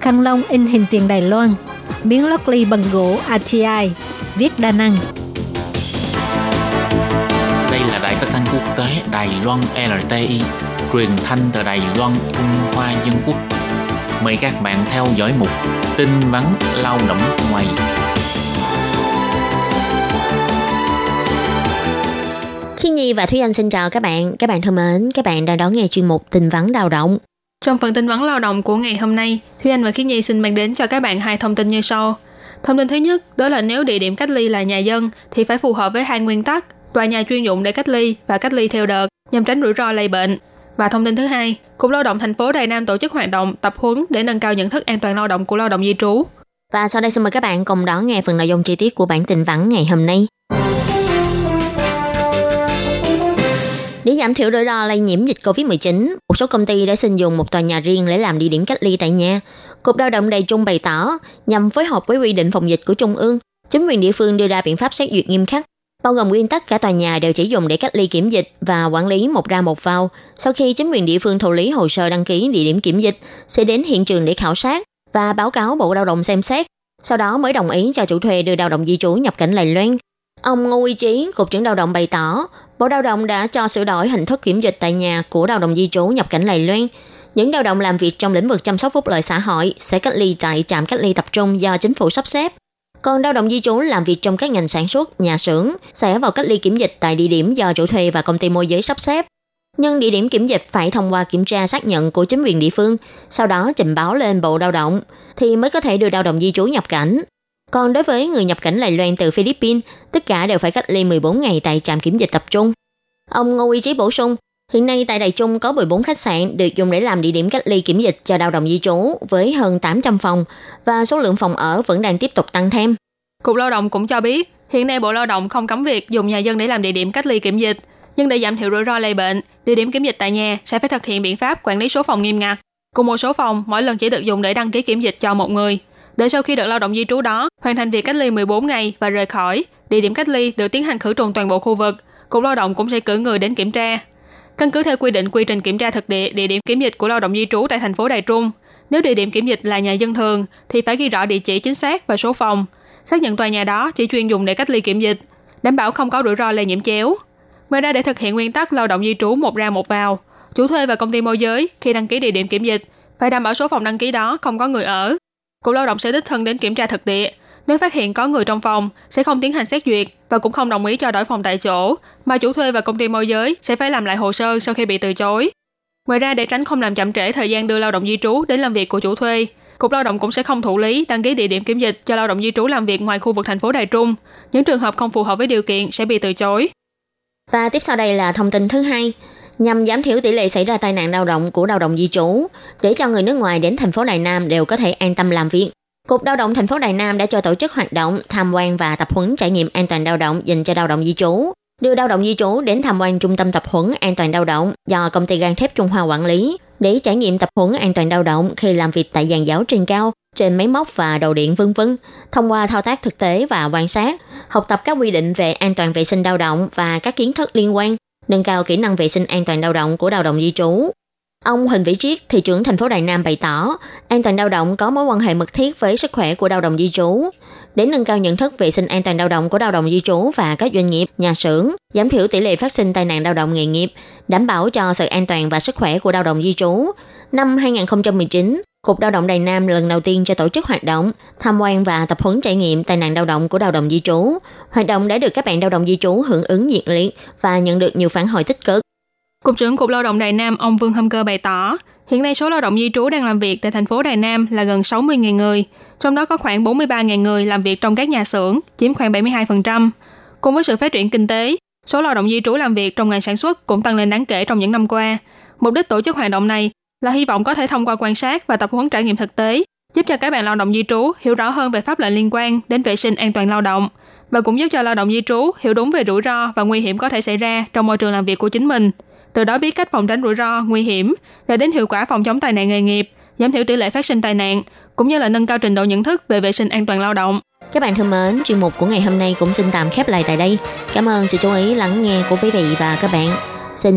khăn lông in hình tiền Đài Loan, miếng lót ly bằng gỗ LTI, viết đa năng. Đây là đài phát thanh quốc tế Đài Loan LTI, truyền thanh từ Đài Loan, Trung Hoa Dân Quốc. Mời các bạn theo dõi mục tin vắn lao động ngoài. Khi Nhi và Thúy Anh xin chào các bạn thân mến, các bạn đang đón nghe chuyên mục tin vắn lao động. Trong phần tin vắn lao động của ngày hôm nay, Thúy Anh và Khiết Nhi xin mang đến cho các bạn hai thông tin như sau. Thông tin thứ nhất, đó là nếu địa điểm cách ly là nhà dân thì phải phù hợp với hai nguyên tắc, tòa nhà chuyên dụng để cách ly và cách ly theo đợt nhằm tránh rủi ro lây bệnh. Và thông tin thứ hai, Cục Lao động thành phố Đài Nam tổ chức hoạt động tập huấn để nâng cao nhận thức an toàn lao động của lao động di trú. Và sau đây xin mời các bạn cùng đón nghe phần nội dung chi tiết của bản tin vắn ngày hôm nay. Để giảm thiểu rủi ro lây nhiễm dịch COVID-19, một số công ty đã xin dùng một tòa nhà riêng để làm địa điểm cách ly tại nhà. Cục Lao động Đài Trung bày tỏ, nhằm phối hợp với quy định phòng dịch của Trung ương, chính quyền địa phương đưa ra biện pháp xét duyệt nghiêm khắc, bao gồm nguyên tắc cả tòa nhà đều chỉ dùng để cách ly kiểm dịch và quản lý một ra một vào. Sau khi chính quyền địa phương thụ lý hồ sơ đăng ký địa điểm kiểm dịch, sẽ đến hiện trường để khảo sát và báo cáo Bộ Lao động xem xét, sau đó mới đồng ý cho chủ thuê đưa lao động di trú nhập cảnh Đài Loan. Ông Ngô Quy Chí, Cục trưởng Lao động bày tỏ, Bộ Lao động đã cho sửa đổi hình thức kiểm dịch tại nhà của lao động di trú nhập cảnh Đài Loan. Những lao động làm việc trong lĩnh vực chăm sóc phúc lợi xã hội sẽ cách ly tại trạm cách ly tập trung do chính phủ sắp xếp. Còn lao động di trú làm việc trong các ngành sản xuất, nhà xưởng sẽ vào cách ly kiểm dịch tại địa điểm do chủ thuê và công ty môi giới sắp xếp. Nhưng địa điểm kiểm dịch phải thông qua kiểm tra xác nhận của chính quyền địa phương, sau đó trình báo lên Bộ Lao động thì mới có thể đưa lao động di trú nhập cảnh. Còn đối với người nhập cảnh Đài Loan từ Philippines, tất cả đều phải cách ly 14 ngày tại trạm kiểm dịch tập trung. Ông Ngô Quy Chí bổ sung, hiện nay tại Đài Trung có 14 khách sạn được dùng để làm địa điểm cách ly kiểm dịch cho lao động di trú với hơn 800 phòng và số lượng phòng ở vẫn đang tiếp tục tăng thêm. Cục Lao động cũng cho biết, hiện nay Bộ Lao động không cấm việc dùng nhà dân để làm địa điểm cách ly kiểm dịch, nhưng để giảm thiểu rủi ro lây bệnh, địa điểm kiểm dịch tại nhà sẽ phải thực hiện biện pháp quản lý số phòng nghiêm ngặt. Cùng một số phòng mỗi lần chỉ được dùng để đăng ký kiểm dịch cho một người. Để sau khi được lao động di trú đó hoàn thành việc cách ly 14 ngày và rời khỏi, địa điểm cách ly được tiến hành khử trùng toàn bộ khu vực, Cục Lao động cũng sẽ cử người đến kiểm tra. Căn cứ theo quy định quy trình kiểm tra thực địa địa điểm kiểm dịch của lao động di trú tại thành phố Đài Trung, nếu địa điểm kiểm dịch là nhà dân thường thì phải ghi rõ địa chỉ chính xác và số phòng, xác nhận tòa nhà đó chỉ chuyên dùng để cách ly kiểm dịch, đảm bảo không có rủi ro lây nhiễm chéo. Ngoài ra để thực hiện nguyên tắc lao động di trú một ra một vào, chủ thuê và công ty môi giới khi đăng ký địa điểm kiểm dịch phải đảm bảo số phòng đăng ký đó không có người ở. Cục Lao động sẽ đích thân đến kiểm tra thực địa. Nếu phát hiện có người trong phòng, sẽ không tiến hành xét duyệt và cũng không đồng ý cho đổi phòng tại chỗ, mà chủ thuê và công ty môi giới sẽ phải làm lại hồ sơ sau khi bị từ chối. Ngoài ra, để tránh không làm chậm trễ thời gian đưa lao động di trú đến làm việc của chủ thuê, Cục Lao động cũng sẽ không thụ lý đăng ký địa điểm kiểm dịch cho lao động di trú làm việc ngoài khu vực thành phố Đài Trung. Những trường hợp không phù hợp với điều kiện sẽ bị từ chối. Và tiếp sau đây là thông tin thứ hai. Nhằm giảm thiểu tỷ lệ xảy ra tai nạn lao động của lao động di trú, để cho người nước ngoài đến thành phố Đài Nam đều có thể an tâm làm việc, Cục Lao động thành phố Đài Nam đã cho tổ chức hoạt động tham quan và tập huấn trải nghiệm an toàn lao động dành cho lao động di trú, đưa lao động di trú đến tham quan trung tâm tập huấn an toàn lao động do công ty gang thép Trung Hoa quản lý để trải nghiệm tập huấn an toàn lao động khi làm việc tại giàn giáo trên cao, trên máy móc và đầu điện v.v. thông qua thao tác thực tế và quan sát, học tập các quy định về an toàn vệ sinh lao động và các kiến thức liên quan, nâng cao kỹ năng vệ sinh an toàn lao động của lao động di trú. Ông Huỳnh Vĩ Triết, thị trưởng thành phố Đài Nam bày tỏ, an toàn lao động có mối quan hệ mật thiết với sức khỏe của lao động di trú. Để nâng cao nhận thức vệ sinh an toàn lao động của lao động di trú và các doanh nghiệp, nhà xưởng, giảm thiểu tỷ lệ phát sinh tai nạn lao động nghề nghiệp, đảm bảo cho sự an toàn và sức khỏe của lao động di trú, năm 2019, Cục Lao động Đài Nam lần đầu tiên cho tổ chức hoạt động tham quan và tập huấn trải nghiệm tai nạn lao động của lao động di trú. Hoạt động đã được các bạn lao động di trú hưởng ứng nhiệt liệt và nhận được nhiều phản hồi tích cực. Cục trưởng Cục Lao động Đài Nam ông Vương Hâm Cơ bày tỏ, hiện nay số lao động di trú đang làm việc tại thành phố Đài Nam là gần 60.000 người, trong đó có khoảng 43.000 người làm việc trong các nhà xưởng, chiếm khoảng 72%. Cùng với sự phát triển kinh tế, số lao động di trú làm việc trong ngành sản xuất cũng tăng lên đáng kể trong những năm qua. Mục đích tổ chức hoạt động này là hy vọng có thể thông qua quan sát và tập huấn trải nghiệm thực tế, giúp cho các bạn lao động di trú hiểu rõ hơn về pháp lệnh liên quan đến vệ sinh an toàn lao động và cũng giúp cho lao động di trú hiểu đúng về rủi ro và nguy hiểm có thể xảy ra trong môi trường làm việc của chính mình. Từ đó biết cách phòng tránh rủi ro, nguy hiểm và đến hiệu quả phòng chống tai nạn nghề nghiệp, giảm thiểu tỷ lệ phát sinh tai nạn, cũng như là nâng cao trình độ nhận thức về vệ sinh an toàn lao động. Các bạn thân mến, chuyên mục của ngày hôm nay cũng xin tạm khép lại tại đây. Cảm ơn sự chú ý lắng nghe của quý vị và các bạn. Xin